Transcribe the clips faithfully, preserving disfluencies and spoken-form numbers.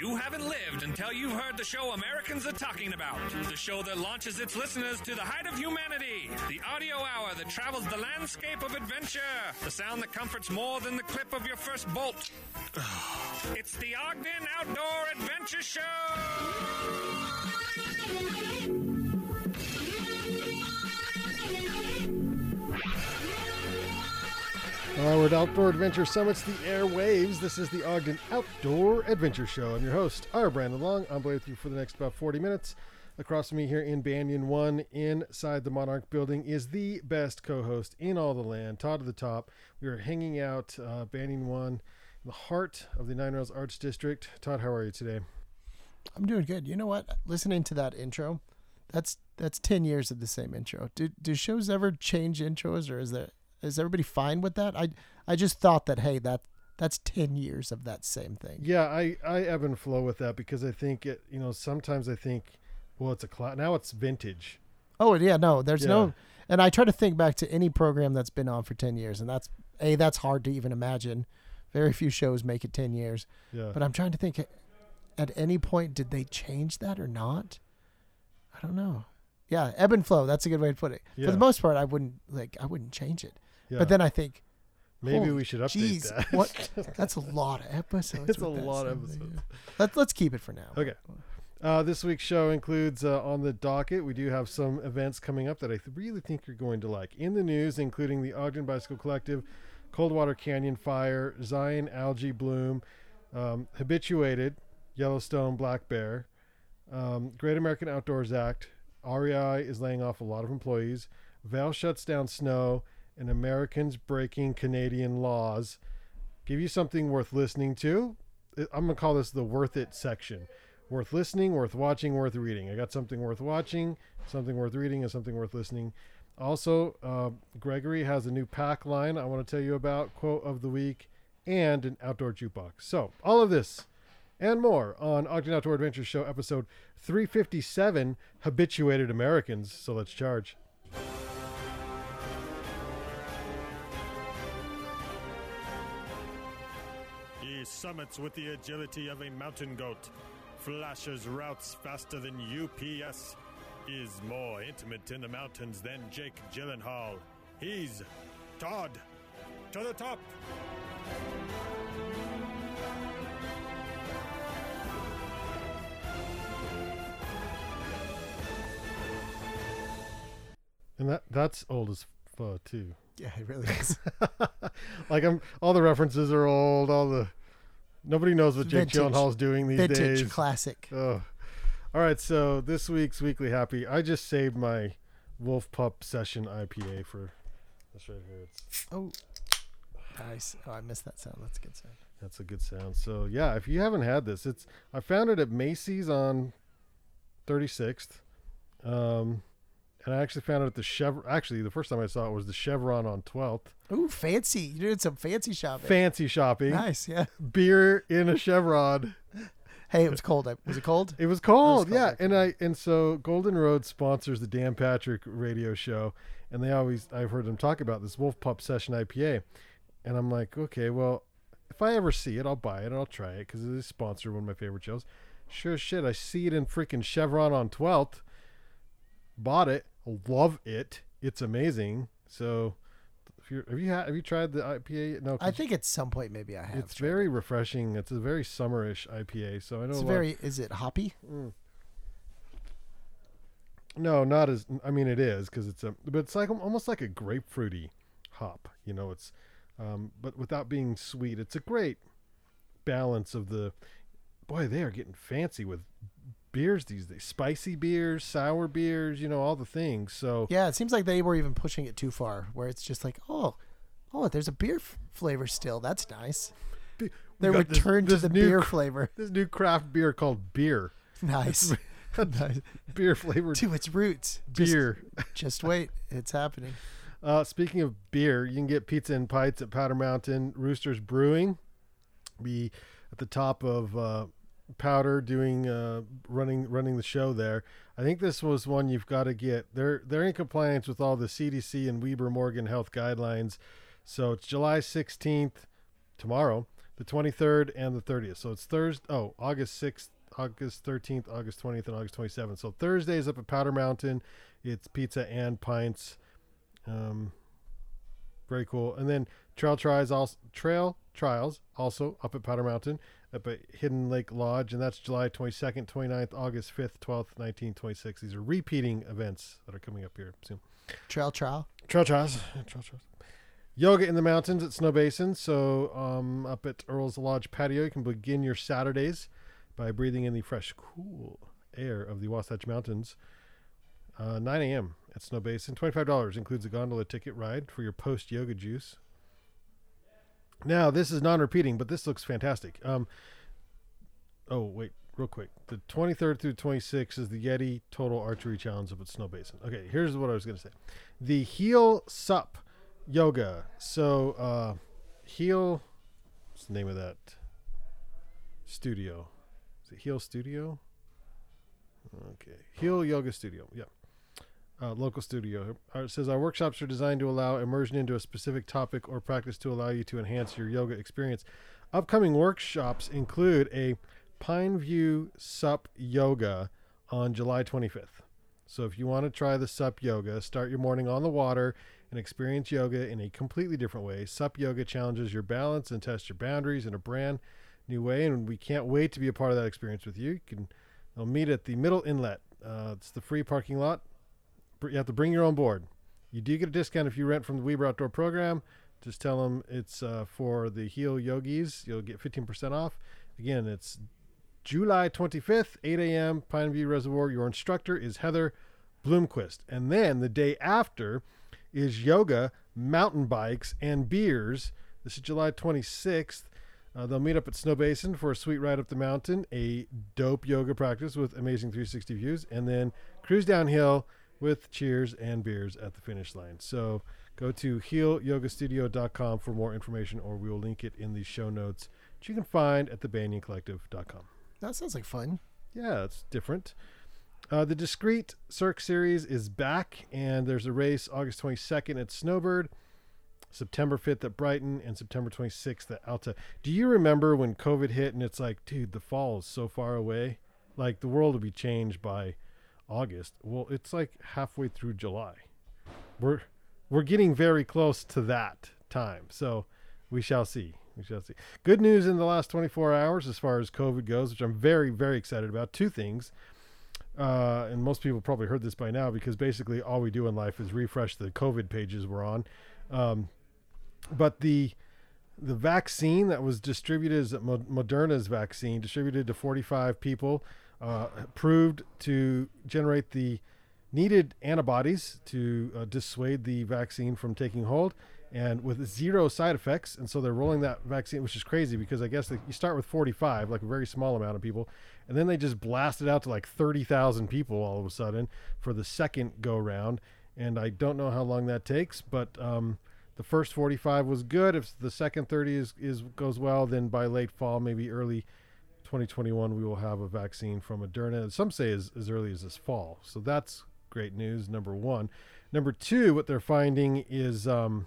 You haven't lived until you've heard the show Americans Are Talking About, the show that launches its listeners to the height of humanity, the audio hour that travels the landscape of adventure, the sound that comforts more than the clip of your first bolt. It's the Ogden Outdoor Adventure Show! Onward Outdoor Adventure summits the airwaves. This is the Ogden Outdoor Adventure Show. I'm your host, R. Brandon Long. I'm with you for the next about forty minutes. Across from me here in Banyan One, inside the Monarch building, is the best co-host in all the land, Todd of the Top. We are hanging out uh, Banyan One, in the heart of the Nine Rails Arts District. Todd, how are you today? I'm doing good. You know what? Listening to that intro, that's that's ten years of the same intro. Do, do shows ever change intros, or is there... Is everybody fine with that? I I just thought that, hey, that that's ten years of that same thing. Yeah, I, I ebb and flow with that because I think, it, you know, sometimes I think, well, it's a cloud. Now it's vintage. Oh, yeah, no, there's yeah. no. And I try to think back to any program that's been on for ten years. And that's, A, that's hard to even imagine. Very few shows make it ten years. Yeah. But I'm trying to think, at any point, did they change that or not? I don't know. Yeah, ebb and flow. That's a good way to put it. Yeah. For the most part, I wouldn't like I wouldn't change it. Yeah. But then I think maybe we should update geez, that. What? That's a lot of episodes. It's a lot of episodes. Let's let's keep it for now. Okay. Uh, this week's show includes uh, on the docket. We do have some events coming up that I th- really think you're going to like. In the news, including the Ogden Bicycle Collective, Coldwater Canyon Fire, Zion Algae Bloom, um, Habituated, Yellowstone Black Bear, um, Great American Outdoors Act. R E I is laying off a lot of employees. Vail shuts down snow. And Americans breaking Canadian laws. Give you something worth listening to. I'm going to call this the worth it section. Worth listening, worth watching, worth reading. I got something worth watching, something worth reading, and something worth listening. Also, uh, Gregory has a new pack line I want to tell you about, quote of the week, and an outdoor jukebox. So all of this and more on Ogden Outdoor Adventure Show episode three fifty-seven, Habituated Americans. So let's charge. Summits with the agility of a mountain goat, flashes routes faster than U P S, is more intimate in the mountains than Jake Gyllenhaal. He's Todd to the Top. And that that's old as fuck too. Yeah, it really is. Like I'm all the references are old, all the Nobody knows what Jake Gyllenhaal's doing these vintage days. Vintage classic. Oh. All right, so this week's Weekly Happy. I just saved my Wolf Pup Session I P A for this right here. It's, oh, nice. Oh, I missed that sound. That's a good sound. That's a good sound. So, yeah, if you haven't had this, it's I found it at Macy's on thirty-sixth. Um, and I actually found it at the Chevron. Actually, the first time I saw it was the Chevron on twelfth. Ooh, fancy. You did some fancy shopping. Fancy shopping. Nice, yeah. Beer in a Chevron. Hey, it was cold. Was it cold? It was cold, it was cold yeah. Cold. And I and so Golden Road sponsors the Dan Patrick radio show, and they always, I've heard them talk about this Wolf Pup Session I P A. And I'm like, okay, well, if I ever see it, I'll buy it and I'll try it because it is sponsored one of my favorite shows. Sure as shit, I see it in freaking Chevron on twelfth. Bought it. Love it. It's amazing. So... If you're, have you had, have you tried the I P A? No, I think at some point maybe I have. It's very it. refreshing. It's a very summerish I P A. So I know. It's very. Of, is it hoppy? Mm. No, not as. I mean, it is because it's a. But it's like almost like a grapefruity hop. You know, it's, um, but without being sweet. It's a great balance of the. Boy, they are getting fancy with beers these days. Spicy beers, sour beers, you know, all the things. So yeah, it seems like they were even pushing it too far where it's just like, oh, oh, there's a beer f- flavor still. That's nice. Be- they returned to the new, beer flavor. This new craft beer called beer. Nice. Nice. Beer flavor. To its roots. Beer. Just, just wait. It's happening. Uh, speaking of beer, you can get pizza and pints at Powder Mountain. Roosters Brewing. Be at the top of... Uh, Powder doing uh running running the show there. I think this was one you've got to get. They're they're in compliance with all the C D C and Weber Morgan health guidelines. So it's July sixteenth, tomorrow, the twenty-third, and the thirtieth. So it's Thursday. Oh, August sixth, August thirteenth, August twentieth, and August twenty-seventh. So Thursday is up at Powder Mountain. It's pizza and pints. Um, very cool. And then trail tries also trail trials also up at Powder Mountain, up at Hidden Lake Lodge, and that's July twenty-second, twenty-ninth, August fifth, twelfth, nineteenth, twenty-sixth. These are repeating events that are coming up here soon. Trail trial. Trail trials. Trail trials. Yoga in the mountains at Snow Basin. So um, up at Earl's Lodge Patio, you can begin your Saturdays by breathing in the fresh, cool air of the Wasatch Mountains. Uh, nine a.m. at Snow Basin. twenty-five dollars includes a gondola ticket ride for your post-yoga juice. Now, this is non-repeating, but this looks fantastic. Um, oh, wait, real quick. The twenty-third through twenty-sixth is the Yeti Total Archery Challenge up at Snow Basin. Okay, here's what I was going to say. The Heel Sup Yoga. So, uh, Heel, what's the name of that studio? Is it Heel Studio? Okay, Heel Yoga Studio, yeah. Uh, local studio. It says our workshops are designed to allow immersion into a specific topic or practice to allow you to enhance your yoga experience. Upcoming workshops include a Pine View Sup Yoga on July twenty-fifth. So if you want to try the Sup Yoga, start your morning on the water and experience yoga in a completely different way. Sup Yoga challenges your balance and tests your boundaries in a brand new way, and we can't wait to be a part of that experience with you. You can they'll meet at the Middle Inlet. Uh, it's the free parking lot. You have to bring your own board. You do get a discount if you rent from the Weber Outdoor Program. Just tell them it's uh, for the Heel Yogis. You'll get fifteen percent off. Again, it's July twenty-fifth, eight a.m., Pine View Reservoir. Your instructor is Heather Bloomquist. And then the day after is yoga, mountain bikes, and beers. This is July twenty-sixth. Uh, they'll meet up at Snow Basin for a sweet ride up the mountain, a dope yoga practice with amazing three sixty views, and then cruise downhill with cheers and beers at the finish line. So go to heel yoga studio dot com for more information, or we will link it in the show notes, which you can find at the banyan collective dot com. That sounds like fun. Yeah, it's different. Uh, the Discreet Cirque Series is back, and there's a race August twenty-second at Snowbird, September fifth at Brighton, and September twenty-sixth at Alta. Do you remember when COVID hit and it's like, dude, the fall is so far away? Like, the world will be changed by August. Well, it's like halfway through July. We're we're getting very close to that time. So we shall see. We shall see. Good news in the last twenty-four hours as far as COVID goes, which I'm very, very excited about. Two things. Uh, and most people probably heard this by now, because basically all we do in life is refresh the COVID pages we're on. Um, but the the vaccine that was distributed is Moderna's vaccine, distributed to forty-five people. Uh, proved to generate the needed antibodies to uh, dissuade the vaccine from taking hold, and with zero side effects. And so they're rolling that vaccine, which is crazy, because I guess they, you start with forty-five, like a very small amount of people, and then they just blast it out to like thirty thousand people all of a sudden for the second go round. And I don't know how long that takes, but um, the first forty-five was good. If the second thirty is, is goes well, then by late fall, maybe early twenty twenty-one, we will have a vaccine from Moderna. Some say as, as early as this fall. So that's great news, number one. Number two, what they're finding is, um,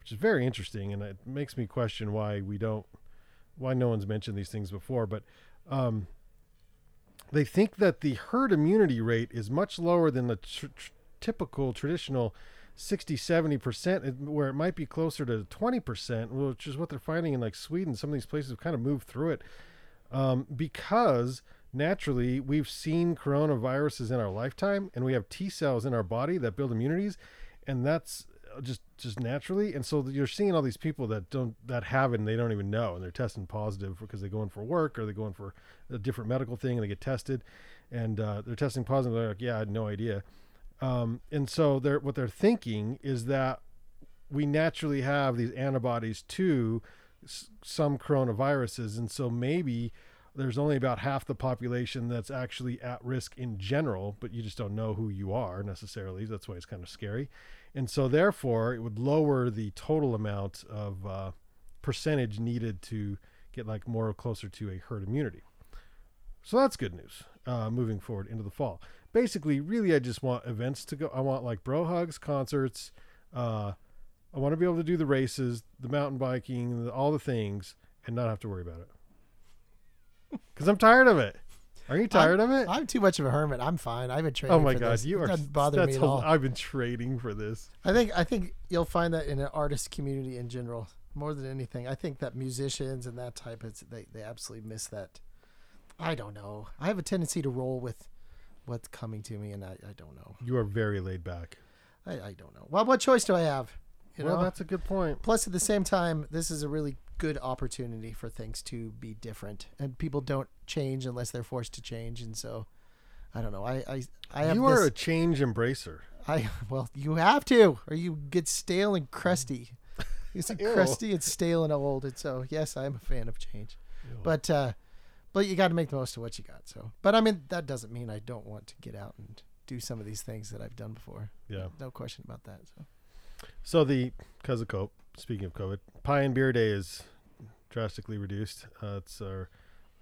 which is very interesting, and it makes me question why we don't, why no one's mentioned these things before, but um, they think that the herd immunity rate is much lower than the tr- tr- typical traditional sixty, seventy percent, where it might be closer to twenty percent, which is what they're finding in like Sweden. Some of these places have kind of moved through it. Um, because naturally we've seen coronaviruses in our lifetime, and we have T cells in our body that build immunities, and that's just, just naturally. And so you're seeing all these people that don't, that have it, and they don't even know, and they're testing positive because they go in for work, or they go in for a different medical thing and they get tested, and, uh, they're testing positive. They're like, yeah, I had no idea. Um, and so they're, what they're thinking is that we naturally have these antibodies to some coronaviruses, and so maybe there's only about half the population that's actually at risk in general, but you just don't know who you are necessarily. That's why it's kind of scary. And so therefore it would lower the total amount of uh, percentage needed to get like more closer to a herd immunity. So that's good news uh, moving forward into the fall. Basically, really, I just want events to go. I want like bro hugs, concerts, uh I want to be able to do the races, the mountain biking, all the things, and not have to worry about it. Because I'm tired of it. Are you tired I'm, of it? I'm too much of a hermit. I'm fine. I've been trading. Oh my for god, this. You it are. Doesn't bother that's me at all. I've been trading for this. I think I think you'll find that in an artist community in general, more than anything. I think that musicians and that type, it's they they absolutely miss that. I don't know. I have a tendency to roll with what's coming to me, and I, I don't know. You are very laid back. I, I don't know. Well, what choice do I have? You well, know? That's a good point. Plus, at the same time, this is a really good opportunity for things to be different, and people don't change unless they're forced to change. And so, I don't know. I, I, I have. You are this, a change embracer. I well, you have to, or you get stale and crusty. It's crusty and stale and old. And so, yes, I am a fan of change, Ew. but uh, but you got to make the most of what you got. So, but I mean, that doesn't mean I don't want to get out and do some of these things that I've done before. Yeah, no question about that. So. So the, because of COVID, speaking of COVID, Pie and Beer Day is drastically reduced. Uh, it's our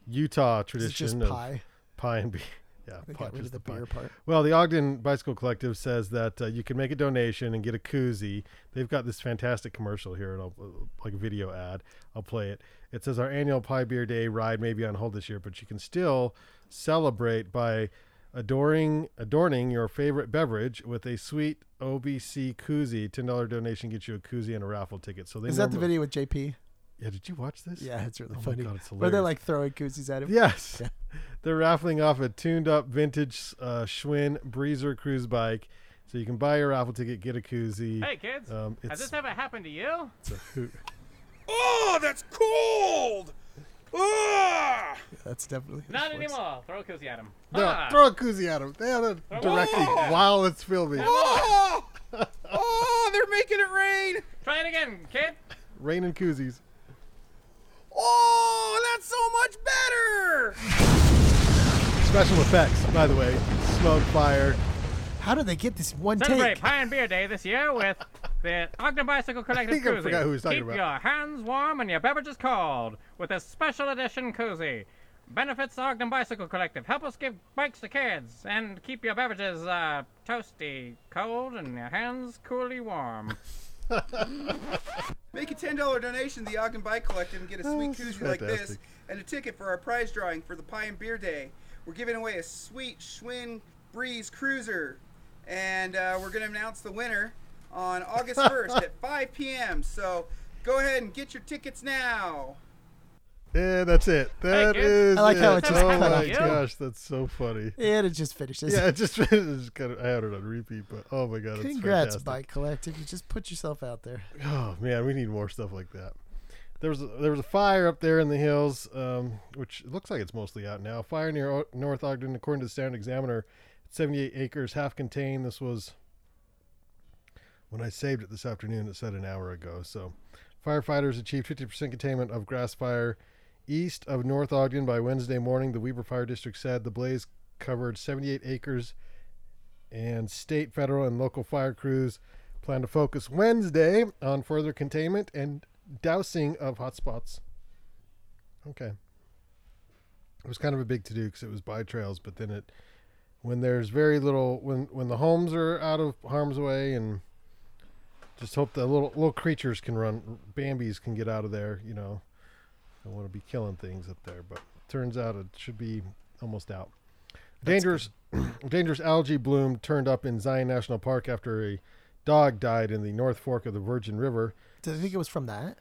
Utah tradition just of pie? pie and beer. Yeah, they pie, got rid of the beer pie. part. Well, the Ogden Bicycle Collective says that uh, you can make a donation and get a koozie. They've got this fantastic commercial here, and I'll like a video ad. I'll play it. It says our annual Pie Beer Day ride may be on hold this year, but you can still celebrate by Adoring, adorning your favorite beverage with a sweet O B C koozie. ten dollars donation gets you a koozie and a raffle ticket. So they Is that the video with J P? Yeah, did you watch this? Yeah, it's really oh funny. God, it's hilarious. Where they're like throwing koozies at him? Yes. Yeah. They're raffling off a tuned-up vintage uh, Schwinn Breezer cruise bike. So you can buy your raffle ticket, get a koozie. Hey, kids. Um, has this ever happened to you? It's a hoot. Oh, that's cold! Ah! Yeah, that's definitely not anymore. Throw a koozie at him. No, ah. Throw a koozie at him. They had a directing oh. while it's filming. Oh! Oh, they're making it rain. Try it again, kid. Rain and koozies. Oh, that's so much better. Special effects, by the way. Smoke, fire. How did they get this one take? Celebrate Pie and Beer Day this year with the Ogden Bicycle Collective I think I forgot who was talking Keep about. Your hands warm and your beverages cold with a special edition koozie. Benefits the Ogden Bicycle Collective. Help us give bikes to kids and keep your beverages uh, toasty cold and your hands coolly warm. Make a ten dollars donation to the Ogden Bike Collective and get a sweet koozie fantastic. Like this and a ticket for our prize drawing for the Pie and Beer Day. We're giving away a sweet Schwinn Breeze Cruiser. And uh, we're going to announce the winner on August first at five p.m. So go ahead and get your tickets now. Yeah, that's it. That is I like it. How it just Oh my you. gosh, that's so funny. And it just finishes. Yeah, it just finishes. Kind of, I had it on repeat, but oh my god, it's Congrats, fantastic. Bike Collective. You just put yourself out there. Oh man, we need more stuff like that. There was a, there was a fire up there in the hills, um, which looks like it's mostly out now. Fire near o- North Ogden, according to the Sound Examiner. seventy-eight acres, half contained. This was when I saved it this afternoon. It said an hour ago. So firefighters achieved fifty percent containment of grass fire east of North Ogden by Wednesday morning. The Weber Fire District said the blaze covered seventy-eight acres, and state, federal, and local fire crews plan to focus Wednesday on further containment and dousing of hotspots. Okay. It was kind of a big to-do because it was by trails, but then it... When there's very little, when, when the homes are out of harm's way, and just hope the little little creatures can run, Bambis can get out of there, you know. Don't want to be killing things up there, but turns out it should be almost out. That's dangerous, dangerous algae bloom turned up in Zion National Park after a dog died in the North Fork of the Virgin River. Did I think it was from that?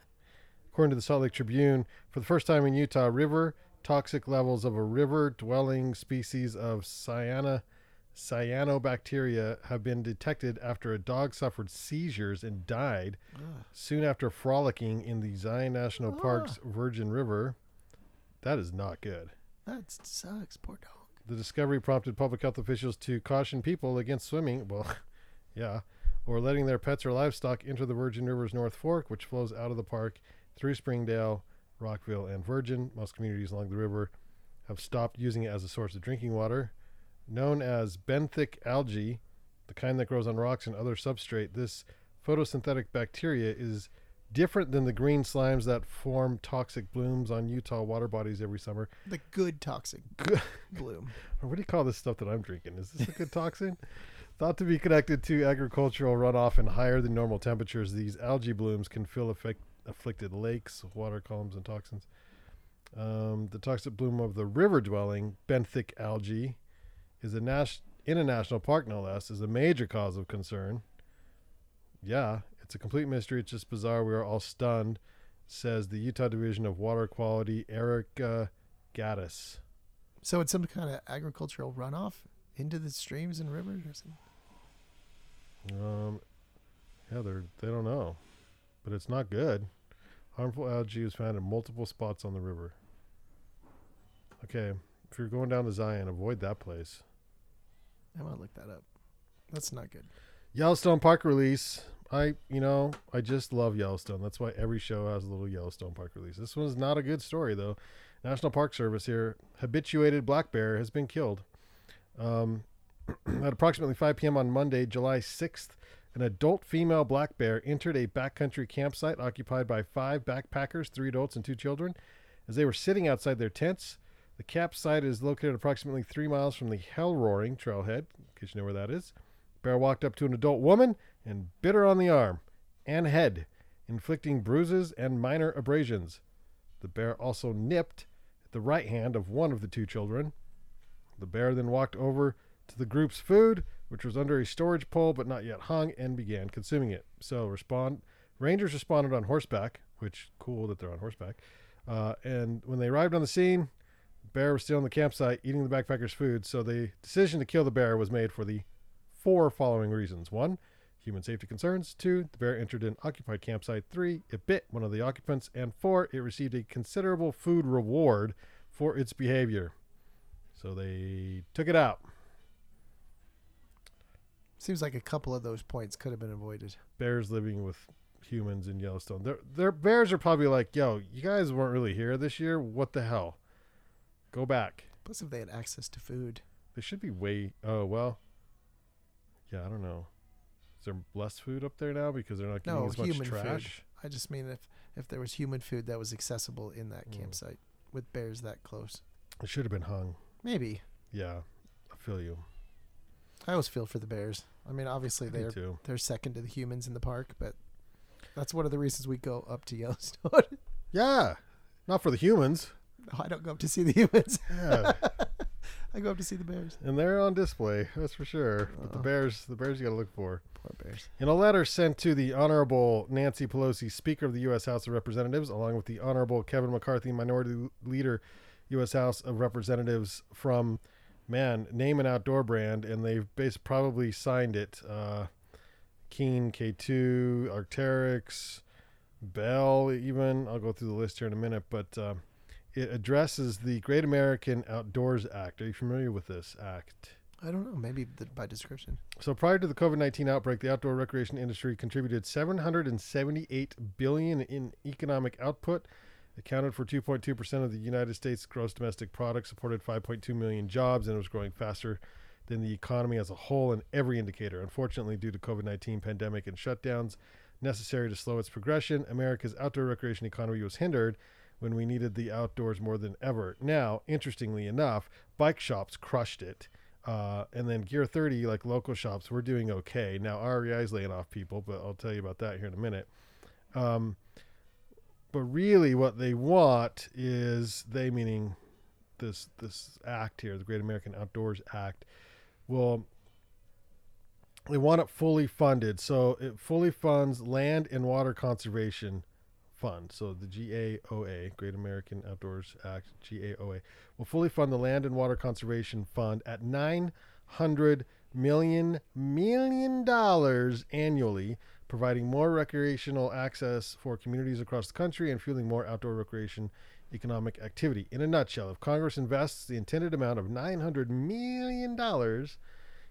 According to the Salt Lake Tribune, for the first time in Utah, river toxic levels of a river-dwelling species of cyana, cyanobacteria have been detected after a dog suffered seizures and died Ugh. soon after frolicking in the Zion National Ugh. Park's Virgin River. That is not good. That sucks, poor dog. The discovery prompted public health officials to caution people against swimming, well, yeah, or letting their pets or livestock enter the Virgin River's North Fork, which flows out of the park through Springdale, Rockville, and Virgin. Most communities along the river have stopped using it as a source of drinking water. Known as benthic algae, the kind that grows on rocks and other substrate, this photosynthetic bacteria is different than the green slimes that form toxic blooms on Utah water bodies every summer. The good toxic bloom. What do you call this stuff that I'm drinking? Is this a good toxin? Thought to be connected to agricultural runoff and higher than normal temperatures, these algae blooms can fill effect, afflicted lakes, water columns, and toxins. Um, the toxic bloom of the river-dwelling benthic algae is a nas- in a national park, no less, is a major cause of concern. Yeah, it's a complete mystery. It's just bizarre. We are all stunned, says the Utah Division of Water Quality, Erica Gaddis. So it's some kind of agricultural runoff into the streams and rivers or something? Um, yeah, they're, they don't know. But it's not good. Harmful algae is found in multiple spots on the river. Okay, if you're going down to Zion, avoid that place. I want to look that up. That's not good. Yellowstone Park release. I, you know, I just love Yellowstone. That's why every show has a little Yellowstone Park release. This one's not a good story, though. National Park Service here. Habituated black bear has been killed. Um, at approximately five p.m. on Monday, July sixth, an adult female black bear entered a backcountry campsite occupied by five backpackers, three adults and two children. As they were sitting outside their tents, the campsite is located approximately three miles from the Hell Roaring trailhead, in case you know where that is. Bear walked up to an adult woman and bit her on the arm and head, inflicting bruises and minor abrasions. The bear also nipped at the right hand of one of the two children. The bear then walked over to the group's food, which was under a storage pole but not yet hung, and began consuming it. So respond, rangers responded on horseback, which cool that they're on horseback. Uh, and when they arrived on the scene, the bear was still in the campsite eating the backpackers' food. So the decision to kill the bear was made for the four following reasons. One, human safety concerns. Two, the bear entered an occupied campsite. Three, it bit one of the occupants. And four, it received a considerable food reward for its behavior. So they took it out. Seems like a couple of those points could have been avoided. Bears living with humans in Yellowstone. Their, their bears are probably like, yo, you guys weren't really here this year. What the hell? Go back. Plus, if they had access to food. They should be way... Oh, well. Yeah, I don't know. Is there less food up there now because they're not getting no, as much trash? Food. I just mean if, if there was human food that was accessible in that mm. campsite with bears that close. It should have been hung. Maybe. Yeah, I feel you. I always feel for the bears. I mean, obviously they're they're second to the humans in the park, but that's one of the reasons we go up to Yellowstone. Yeah, not for the humans. No, I don't go up to see the humans. Yeah. I go up to see the bears, and they're on display. That's for sure. Oh. But the bears, the bears, you got to look for. Poor bears. In a letter sent to the Honorable Nancy Pelosi, Speaker of the U S House of Representatives, along with the Honorable Kevin McCarthy, Minority Leader, U S House of Representatives, from. Man, name an outdoor brand, and they've basically probably signed it. Uh, Keen, K two, Arcteryx, Vail even. I'll go through the list here in a minute, but uh, it addresses the Great American Outdoors Act. Are you familiar with this act? I don't know. Maybe the, by description. So prior to the COVID nineteen outbreak, the outdoor recreation industry contributed seven hundred seventy-eight billion dollars in economic output, accounted for two point two percent of the United States gross domestic product, supported five point two million jobs, and it was growing faster than the economy as a whole in every indicator. Unfortunately, due to COVID nineteen pandemic and shutdowns necessary to slow its progression, America's outdoor recreation economy was hindered when we needed the outdoors more than ever. Now, interestingly enough, bike shops crushed it. Uh, and then Gear thirty, like local shops, were doing okay. Now, R E I is laying off people, but I'll tell you about that here in a minute. Um, But really what they want is, they meaning this this act here, the Great American Outdoors Act, will they want it fully funded. So it fully funds Land and Water Conservation Fund. So the G A O A, Great American Outdoors Act, G A O A, will fully fund the Land and Water Conservation Fund at nine hundred million dollars million annually, providing more recreational access for communities across the country and fueling more outdoor recreation economic activity. In a nutshell, if Congress invests the intended amount of nine hundred million dollars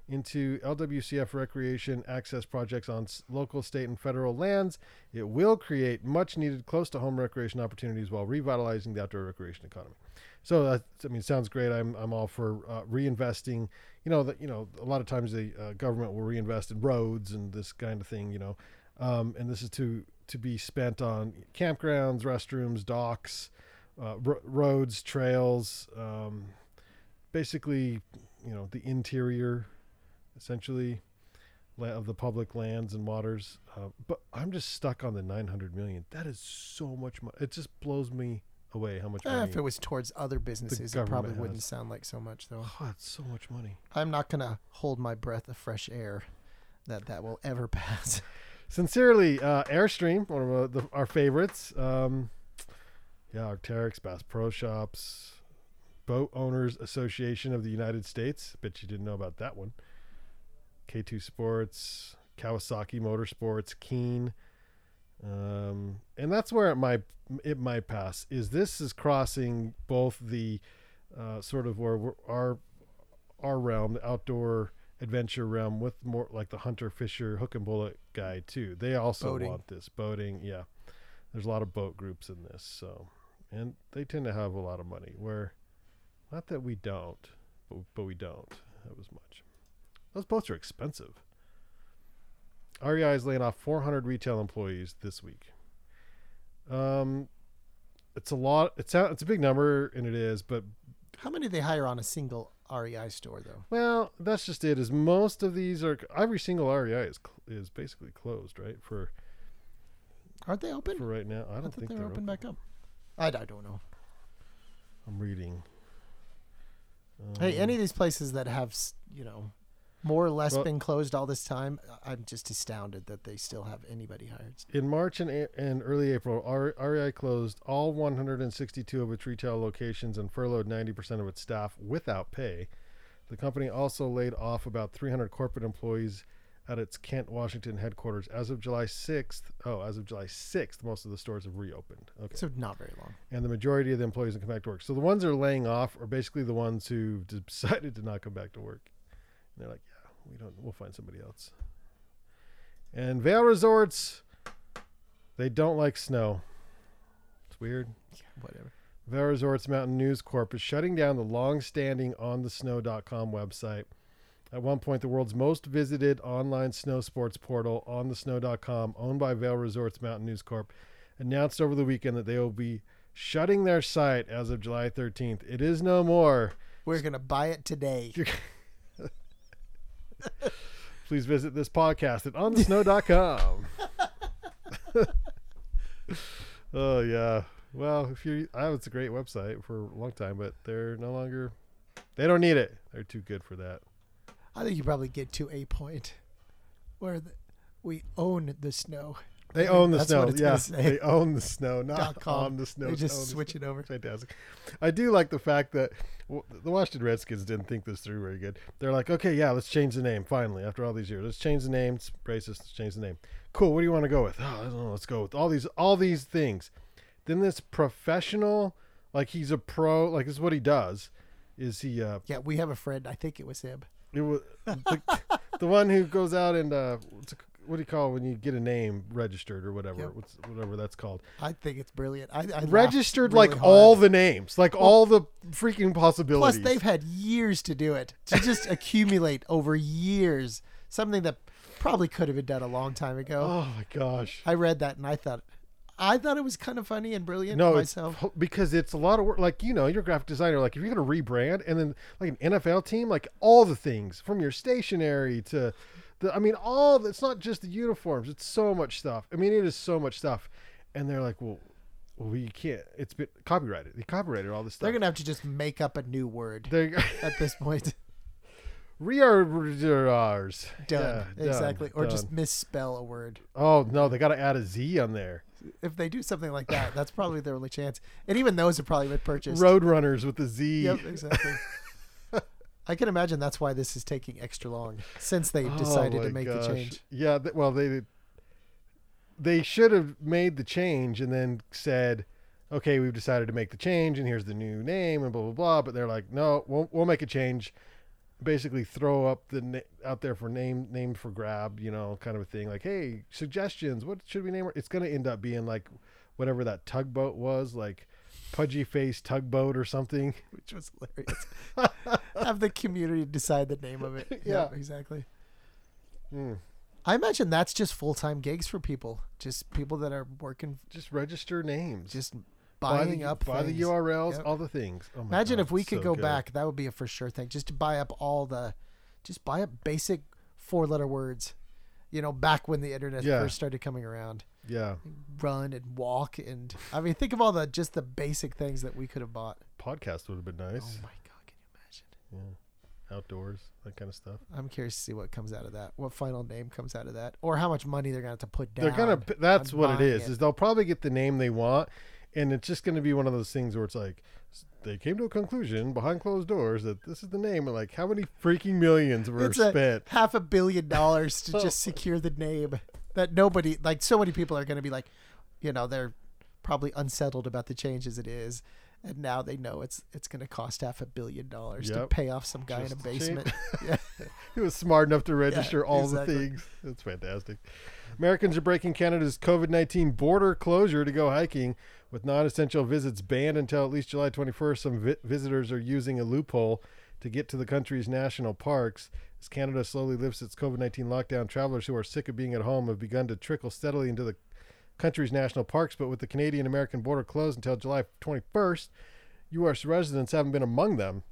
into L W C F recreation access projects on local, state, and federal lands, it will create much-needed close-to-home recreation opportunities while revitalizing the outdoor recreation economy. So, that, I mean, sounds great. I'm I'm all for uh, reinvesting. You know, that you know, a lot of times the uh, government will reinvest in roads and this kind of thing, you know, um, and this is to, to be spent on campgrounds, restrooms, docks, uh, r- roads, trails, um, basically, you know, the interior, essentially. of the public lands and waters. Uh, but I'm just stuck on the nine hundred million. That is so much money. It just blows me away how much eh, money. If it was towards other businesses, it probably has. Wouldn't sound like so much, though. Oh, it's so much money. I'm not going to hold my breath of fresh air that that will ever pass. Sincerely, uh, Airstream, one of the, our favorites. Um, yeah, Arcteryx, Bass Pro Shops, Boat Owners Association of the United States. Bet you didn't know about that one. K two Sports, Kawasaki Motorsports, Keen. Um, and that's where it might, it might pass, is this is crossing both the uh, sort of where we're, our our realm, the outdoor adventure realm, with more like the hunter, fisher, hook and bullet guy too. They also boating. want this boating. Yeah. There's a lot of boat groups in this. So, and they tend to have a lot of money, where not that we don't, but, but we don't have as much. Those boats are expensive. R E I is laying off four hundred retail employees this week. Um, it's a lot. It's a, it's a big number, and it is. But how many do they hire on a single R E I store, though? Well, that's just it. Is most of these are every single R E I is is basically closed, right? For aren't they open for right now? I don't I think they're, they're open, open back up. I, I don't know. I'm reading. Um, hey, any of these places that have you know. more or less well, been closed all this time, I'm just astounded that they still have anybody hired. In March and, a- and early April, R E I closed all one hundred sixty-two of its retail locations and furloughed ninety percent of its staff without pay. The company also laid off about three hundred corporate employees at its Kent, Washington headquarters. As of July sixth, oh, as of July sixth, most of the stores have reopened. Okay. So not very long. And the majority of the employees have come back to work. So the ones that are laying off are basically the ones who decided to not come back to work. And they're like, we don't, we'll find somebody else. And Vail Resorts, they don't like snow. It's weird. Yeah, whatever. Vail Resorts Mountain News Corp is shutting down the long-standing on the snow dot com website. At one point, the world's most visited online snow sports portal, on the snow dot com, owned by Vail Resorts Mountain News Corp, announced over the weekend that they will be shutting their site as of July thirteenth. It is no more. We're going to buy it today. Please visit this podcast at on the snow dot com. Oh yeah. Well, if you, I oh, it's a great website for a long time, but they're no longer, they don't need it. They're too good for that. I think you probably get to a point where the, we own the snow. They own the That's snow. Yeah. They own the snow. Not on the snow. They just switch it over. Fantastic. I do like the fact that w- the Washington Redskins didn't think this through very good. They're like, okay, yeah, let's change the name. Finally, after all these years, let's change the name. It's racist. Let's change the name. Cool. What do you want to go with? Oh, I don't know. Let's go with all these, all these things. Then this professional, like he's a pro, like this is what he does. Is he? Uh, yeah, we have a friend. I think it was him. It was the, the one who goes out and uh, it's a, what do you call it when you get a name registered or whatever, yep. What's, whatever that's called. I think it's brilliant. I, I registered really like hard. All the names, like well, all the freaking possibilities. Plus they've had years to do it, to just accumulate over years, something that probably could have been done a long time ago. Oh my gosh. I read that and I thought, I thought it was kind of funny and brilliant no, myself. It's, because it's a lot of work. Like, you know, you're a graphic designer. Like, if you're going to rebrand and then like an N F L team, like all the things from your stationery to the, I mean, all that's not just the uniforms. It's so much stuff. I mean, it is so much stuff. And they're like, well, we can't. It's been copyrighted. They copyrighted all this stuff. They're going to have to just make up a new word at this point. Rears. Done. Yeah, exactly. Done, or done. Just misspell a word. Oh, no. They got to add a Z on there. If they do something like that, that's probably their only chance. And even those have probably been purchased. Roadrunners with a Z. Yep, exactly. I can imagine that's why this is taking extra long, since they decided oh to make gosh. the change. Yeah, th- well, they they should have made the change and then said, okay, we've decided to make the change, and here's the new name, and blah, blah, blah. But they're like, no, we'll, we'll make a change. Basically throw up the na- out there for name name for grab, you know, kind of a thing. Like, hey, suggestions, what should we name it? It's going to end up being like whatever that tugboat was, like Pudgy Face Tugboat or something, which was hilarious. Have the community decide the name of it. Yeah, yep, exactly. Mm. I imagine that's just full-time gigs for people, just people that are working, just register names, just Buying buy the, up buy things. The U R Ls, yep. All the things. Oh my Imagine God, if we could so go good. back, that would be a for sure thing. Just to buy up all the, just buy up basic four letter words you know, back when the internet yeah. first started coming around. Yeah. Run and walk. And I mean, think of all the, just the basic things that we could have bought. Podcast would have been nice. Oh my God. Can you imagine? Yeah. Outdoors, that kind of stuff. I'm curious to see what comes out of that, what final name comes out of that, or how much money they're going to have to put down. They're going to, that's what it is, it. is they'll probably get the name they want, and it's just going to be one of those things where it's like, they came to a conclusion behind closed doors that this is the name, and like, how many freaking millions were it's spent? A half a billion dollars to just secure the name that nobody, like so many people are going to be like, you know, they're probably unsettled about the change as it is. And now they know it's it's going to cost half a billion dollars yep. to pay off some guy just in a basement. Yeah. He was smart enough to register yeah, all exactly. the things. That's fantastic. Americans are breaking Canada's COVID nineteen border closure to go hiking, with non-essential visits banned until at least July twenty-first. Some vi- visitors are using a loophole to get to the country's national parks. As Canada slowly lifts its COVID nineteen lockdown, travelers who are sick of being at home have begun to trickle steadily into the country's national parks, but with the Canadian-American border closed until July twenty-first, U S residents haven't been among them.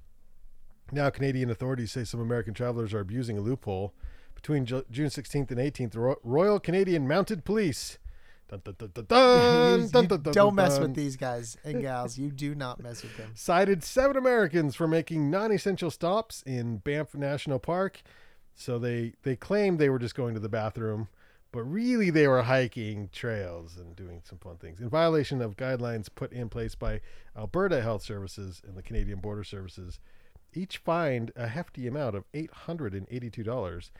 Now Canadian authorities say some American travelers are abusing a loophole. Between June sixteenth and eighteenth, the Royal Canadian Mounted Police. Dun, dun, dun, dun, dun, you, dun, dun, dun, don't mess dun. with these guys and gals. You do not mess with them. Cited seven Americans for making non-essential stops in Banff National Park. So they, they claimed they were just going to the bathroom, but really they were hiking trails and doing some fun things in violation of guidelines put in place by Alberta Health Services and the Canadian Border Services, each fined a hefty amount of eight hundred eighty-two dollars.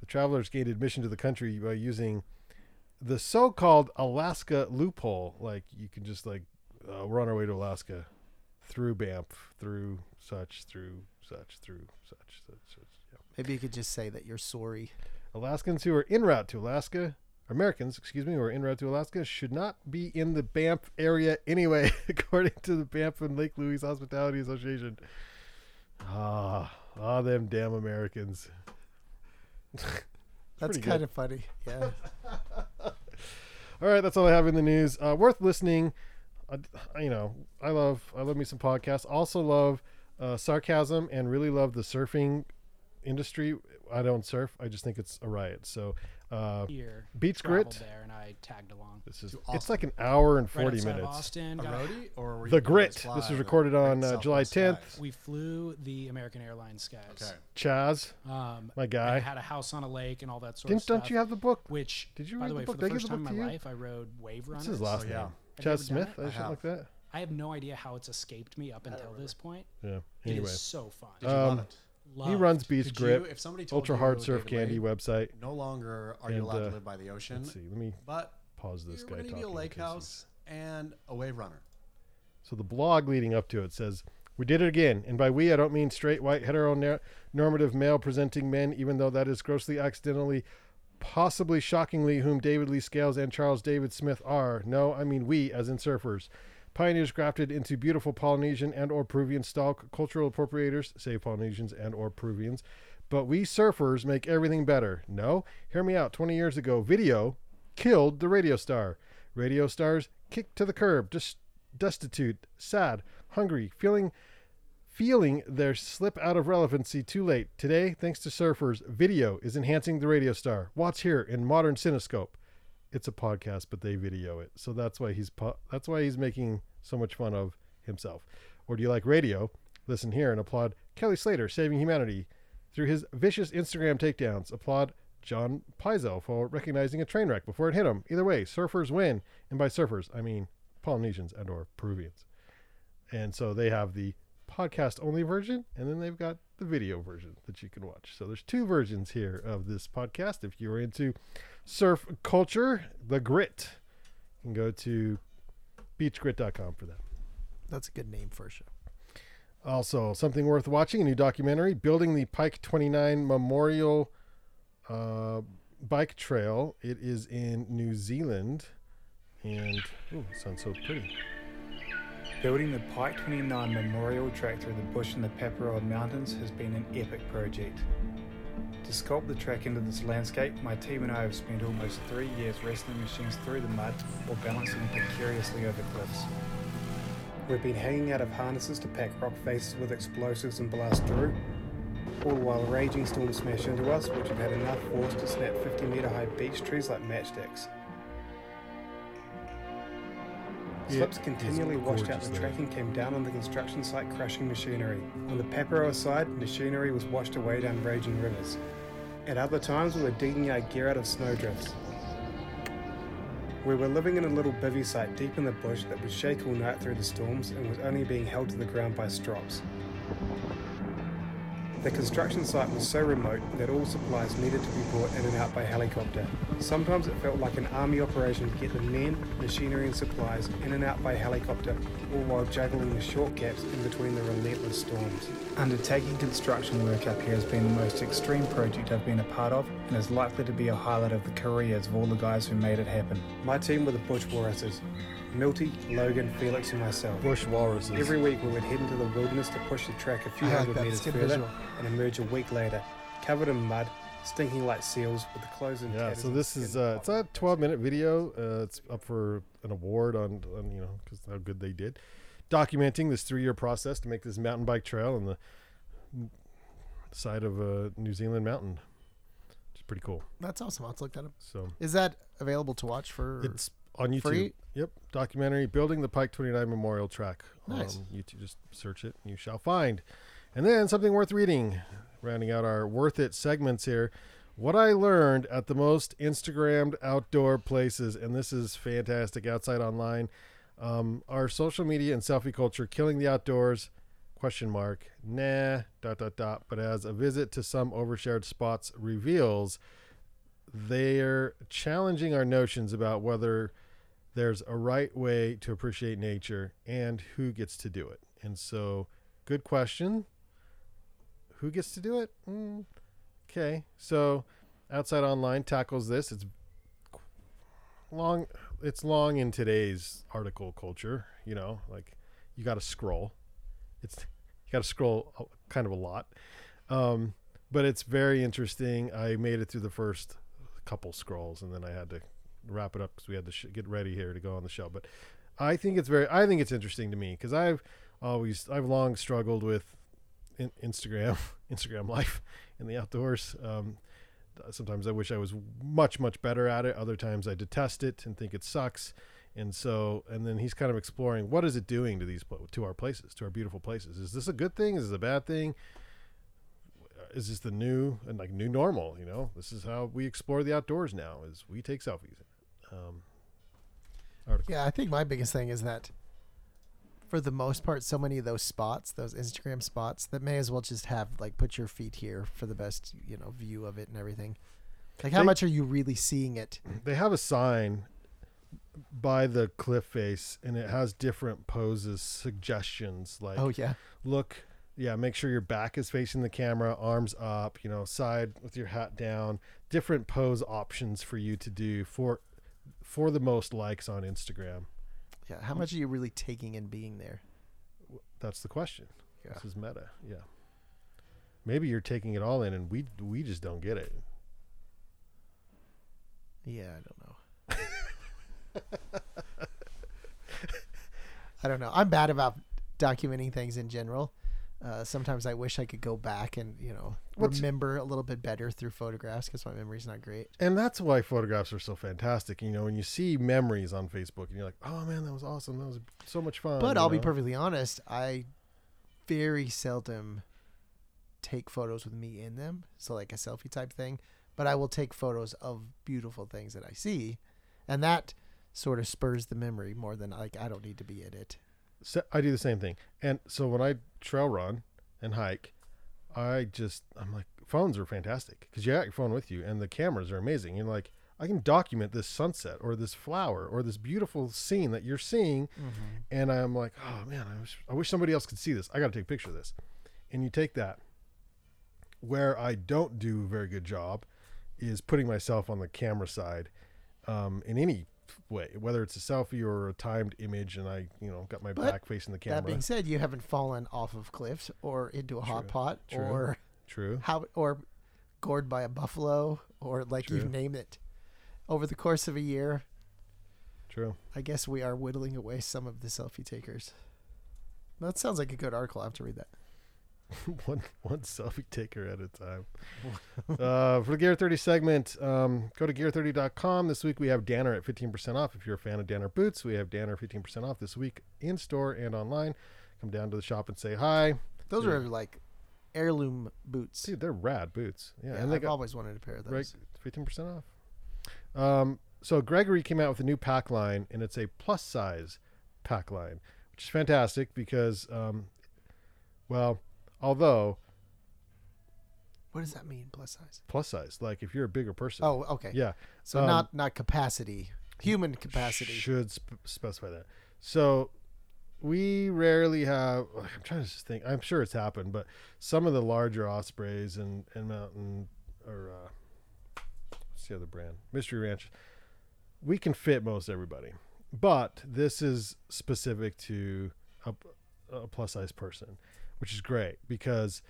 The travelers gained admission to the country by using the so-called Alaska loophole. Like you can just like uh, run our way to Alaska through Banff, through such, through such, through such, such, such. Yeah. Maybe you could just say that you're sorry. Alaskans who are en route to Alaska, Americans, excuse me, who are en route to Alaska should not be in the Banff area anyway, according to the Banff and Lake Louise Hospitality Association. Ah, ah, them damn Americans. That's kind of funny. Yeah. All right, that's all I have in the news. Uh, worth listening. Uh, you know, I love, I love me some podcasts. Also love uh, sarcasm and really love the surfing industry. I don't surf. I just think it's a riot. So, uh, Here, Beast Grit. There and I tagged along. This is it's like an hour and forty right minutes. Austin, roadie, or were you the Grit. This was recorded on uh, July tenth. We flew the American Airlines skies. Okay. Chaz, um, my guy, I had a house on a lake and all that sort Didn't, of stuff. Don't you have the book? Which did you? By read the way, the book? For the first time in my life, I rode Wave Runners. This is his last oh, name. Yeah. Chaz Smith. I should like that. I have no idea how it's escaped me up until this point. Yeah. Anyway, it is so fun. Did you love it? Loved. He runs Beast Grit, ultra hard surf candy away, website. No longer are and, you allowed uh, to live by the ocean. Let's see, let me but pause this guy talking. You're going to be a lake house and a wave runner. So the blog leading up to it says, "We did it again, and by we I don't mean straight, white, heteronormative male-presenting men, even though that is grossly, accidentally, possibly shockingly, whom David Lee Scales and Charles David Smith are. No, I mean we, as in surfers." Pioneers grafted into beautiful Polynesian and or Peruvian style cultural appropriators, say Polynesians and or Peruvians, but we surfers make everything better. No, hear me out. twenty years ago, video killed the radio star. Radio stars kicked to the curb, just destitute, sad, hungry, feeling, feeling their slip out of relevancy too late. Today, thanks to surfers, video is enhancing the radio star. Watch here in modern Cinescope. It's a podcast, but they video it. So that's why he's po- that's why he's making so much fun of himself. Or do you like radio? Listen here and applaud Kelly Slater saving humanity through his vicious Instagram takedowns. Applaud John Pizel for recognizing a train wreck before it hit him. Either way, surfers win. And by surfers, I mean Polynesians and or Peruvians. And so they have the podcast only version, and then they've got the video version that you can watch. So there's two versions here of this podcast. If you're into surf culture, The Grit, you can go to beach grit dot com for that. That's a good name for a show. Also, something worth watching, a new documentary, Building the Pike twenty-nine Memorial uh, Bike Trail. It is in New Zealand. And, oh, it sounds so pretty. Building the Pike twenty-nine Memorial Track through the bush in the Paparoa Mountains has been an epic project. To sculpt the track into this landscape, my team and I have spent almost three years wrestling machines through the mud or balancing precariously over cliffs. We've been hanging out of harnesses to pack rock faces with explosives and blast through, all while raging storms smash into us, which have had enough force to snap fifty metre high beech trees like matchsticks. Yeah, slips continually washed out the track and came down on the construction site, crushing machinery. On the Paparoa side, machinery was washed away down raging rivers. At other times, we were digging our gear out of snowdrifts. We were living in a little bivvy site deep in the bush that would shake all night through the storms and was only being held to the ground by strops. The construction site was so remote that all supplies needed to be brought in and out by helicopter. Sometimes it felt like an army operation to get the men, machinery and supplies in and out by helicopter, all while juggling the short gaps in between the relentless storms. Undertaking construction work up here has been the most extreme project I've been a part of and is likely to be a highlight of the careers of all the guys who made it happen. My team were the Bush Walruses. Milty, Logan, Felix and myself. Bush Walruses. Every week we would head into the wilderness to push the track a few I hundred metres further visual. And emerge a week later, covered in mud, stinking like seals with the clothes and yeah, so this is, uh, it's a twelve minute video. Uh, it's up for an award on, on you know, because how good they did. Documenting this three year process to make this mountain bike trail on the side of a New Zealand mountain. It's pretty cool. That's awesome. I'll have to look that up. So, is that available to watch for? It's on YouTube. Free? Yep. Documentary, Building the Pike twenty-nine Memorial Track. Nice. On YouTube. Just search it and you shall find. And then something worth reading, rounding out our worth it segments here. What I learned at the most Instagrammed outdoor places, and this is fantastic, outside online, um, are social media and selfie culture killing the outdoors, question mark, nah, dot, dot, dot. But as a visit to some overshared spots reveals, they're challenging our notions about whether there's a right way to appreciate nature and who gets to do it. And so, good question. Who gets to do it? Mm, okay. So Outside Online tackles this. It's long. It's long in today's article culture, you know, like you got to scroll. It's you got to scroll kind of a lot. Um, but it's very interesting. I made it through the first couple scrolls and then I had to wrap it up because we had to sh- get ready here to go on the show. But I think it's very, I think it's interesting to me because I've always, I've long struggled with Instagram, Instagram life in the outdoors. Um, sometimes I wish I was much, much better at it. Other times I detest it and think it sucks. And so, and then he's kind of exploring, what is it doing to these, to our places, to our beautiful places? Is this a good thing? Is this a bad thing? Is this the new and like new normal? You know, this is how we explore the outdoors now is we take selfies. Um, article. Yeah. I think my biggest thing is that, for the most part, so many of those spots, those Instagram spots, that may as well just have like put your feet here for the best, you know, view of it and everything. Like, how they, much are you really seeing it? They have a sign by the cliff face, and it has different poses, suggestions. Like, oh yeah, look, yeah, make sure your back is facing the camera, arms up, you know, side with your hat down. Different pose options for you to do for for the most likes on Instagram. Yeah, how much are you really taking and being there? That's the question. Yeah. This is meta. Yeah. Maybe you're taking it all in and we we just don't get it. Yeah, I don't know. I don't know. I'm bad about documenting things in general. Uh, sometimes I wish I could go back and, you know, What's, remember a little bit better through photographs because my memory's not great. And that's why photographs are so fantastic. You know, when you see memories on Facebook and you're like, oh, man, that was awesome. That was so much fun. But I'll know? be perfectly honest. I very seldom take photos with me in them. So like a selfie type thing. But I will take photos of beautiful things that I see. And that sort of spurs the memory more than like I don't need to be in it. So I do the same thing. And so when I trail run and hike, I just, I'm like, phones are fantastic because you got your phone with you and the cameras are amazing. You're like, I can document this sunset or this flower or this beautiful scene that you're seeing. Mm-hmm. And I'm like, oh man, I wish, I wish somebody else could see this. I got to take a picture of this. And you take that. Where I don't do a very good job is putting myself on the camera side um, in any way, whether it's a selfie or a timed image, and I, you know, got my but back facing the camera. That being said, you haven't fallen off of cliffs or into a true, hot pot true, or true how or gored by a buffalo or like true. You name it over the course of a year. True. I guess we are whittling away some of the selfie takers. That sounds like a good article. I have to read that. one one selfie taker at a time. Uh, for the Gear thirty segment, um, go to gear thirty dot com. This week we have Danner at fifteen percent off. If you're a fan of Danner boots, we have Danner fifteen percent off this week in store and online. Come down to the shop and say hi. Those yeah. are like heirloom boots. Dude, they're rad boots. Yeah, yeah and I've got, always wanted a pair of those. fifteen percent off. Um, so Gregory came out with a new pack line, and it's a plus size pack line, which is fantastic because, um, well... Although, what does that mean? Plus size. Plus size, like if you're a bigger person. Oh, okay. Yeah. So um, not not capacity, human capacity. Should sp- specify that. So we rarely have. I'm trying to just think. I'm sure it's happened, but some of the larger ospreys and and mountain or uh, what's the other brand? Mystery Ranch. We can fit most everybody, but this is specific to a, a plus size person. Which is great because,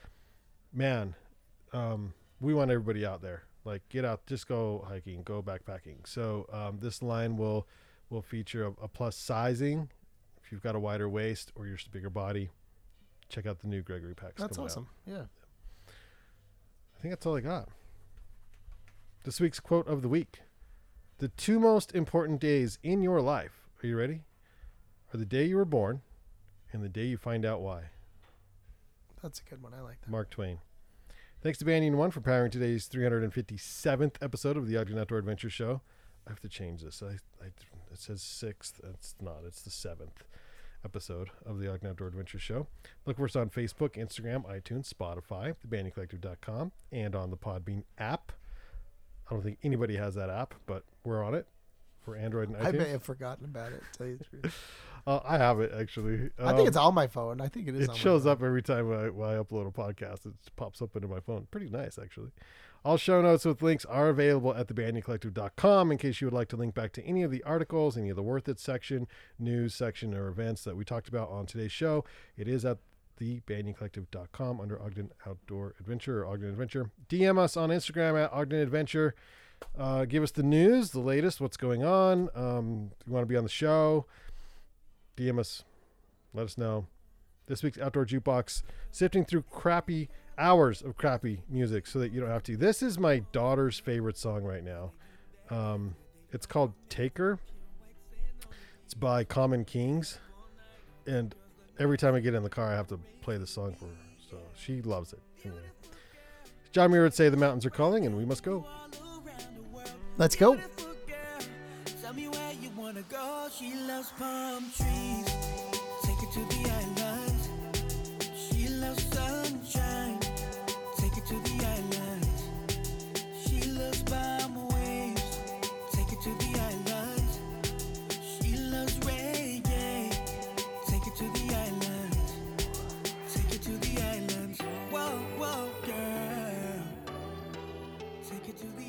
man, um, we want everybody out there. Like, get out, just go hiking, go backpacking. So um, this line will will feature a, a plus sizing. If you've got a wider waist or you're just a bigger body, check out the new Gregory packs. That's awesome. Out. Yeah. I think that's all I got. This week's quote of the week. The two most important days in your life, are you ready? Are the day you were born and the day you find out why. That's a good one. I like that. Mark Twain. Thanks to Banyan One for powering today's three hundred fifty-seventh episode of the Ogden Outdoor Adventure Show. I have to change this. I, I it says sixth. It's not. It's the seventh episode of the Ogden Outdoor Adventure Show. Look for us on Facebook, Instagram, iTunes, Spotify, the banyan collective dot com, and on the Podbean app. I don't think anybody has that app, but we're on it for Android and iTunes. I may have forgotten about it, to tell you the truth. Uh, I have it, actually. Um, I think it's on my phone. I think it is it on my phone. It shows up every time I, when I upload a podcast. It pops up into my phone. Pretty nice, actually. All show notes with links are available at the banyan collective dot com in case you would like to link back to any of the articles, any of the Worth It section, news section, or events that we talked about on today's show. It is at the banyan collective dot com under Ogden Outdoor Adventure or Ogden Adventure. D M us on Instagram at Ogden Adventure. Uh, give us the news, the latest, what's going on. Um, if you want to be on the show, D M us. Let us know. This week's Outdoor Jukebox, sifting through crappy hours of crappy music so that you don't have to. This is my daughter's favorite song right now. Um, it's called Taker. It's by Common Kings. And every time I get in the car, I have to play the song for her. So she loves it. Anyway. John Muir would say the mountains are calling and we must go. Let's go. She loves palm trees, take it to the islands. She loves sunshine, take it to the islands. She loves palm waves, take it to the islands. She loves reggae, take it to the islands. Take it to the islands. Whoa, whoa, girl, take it to the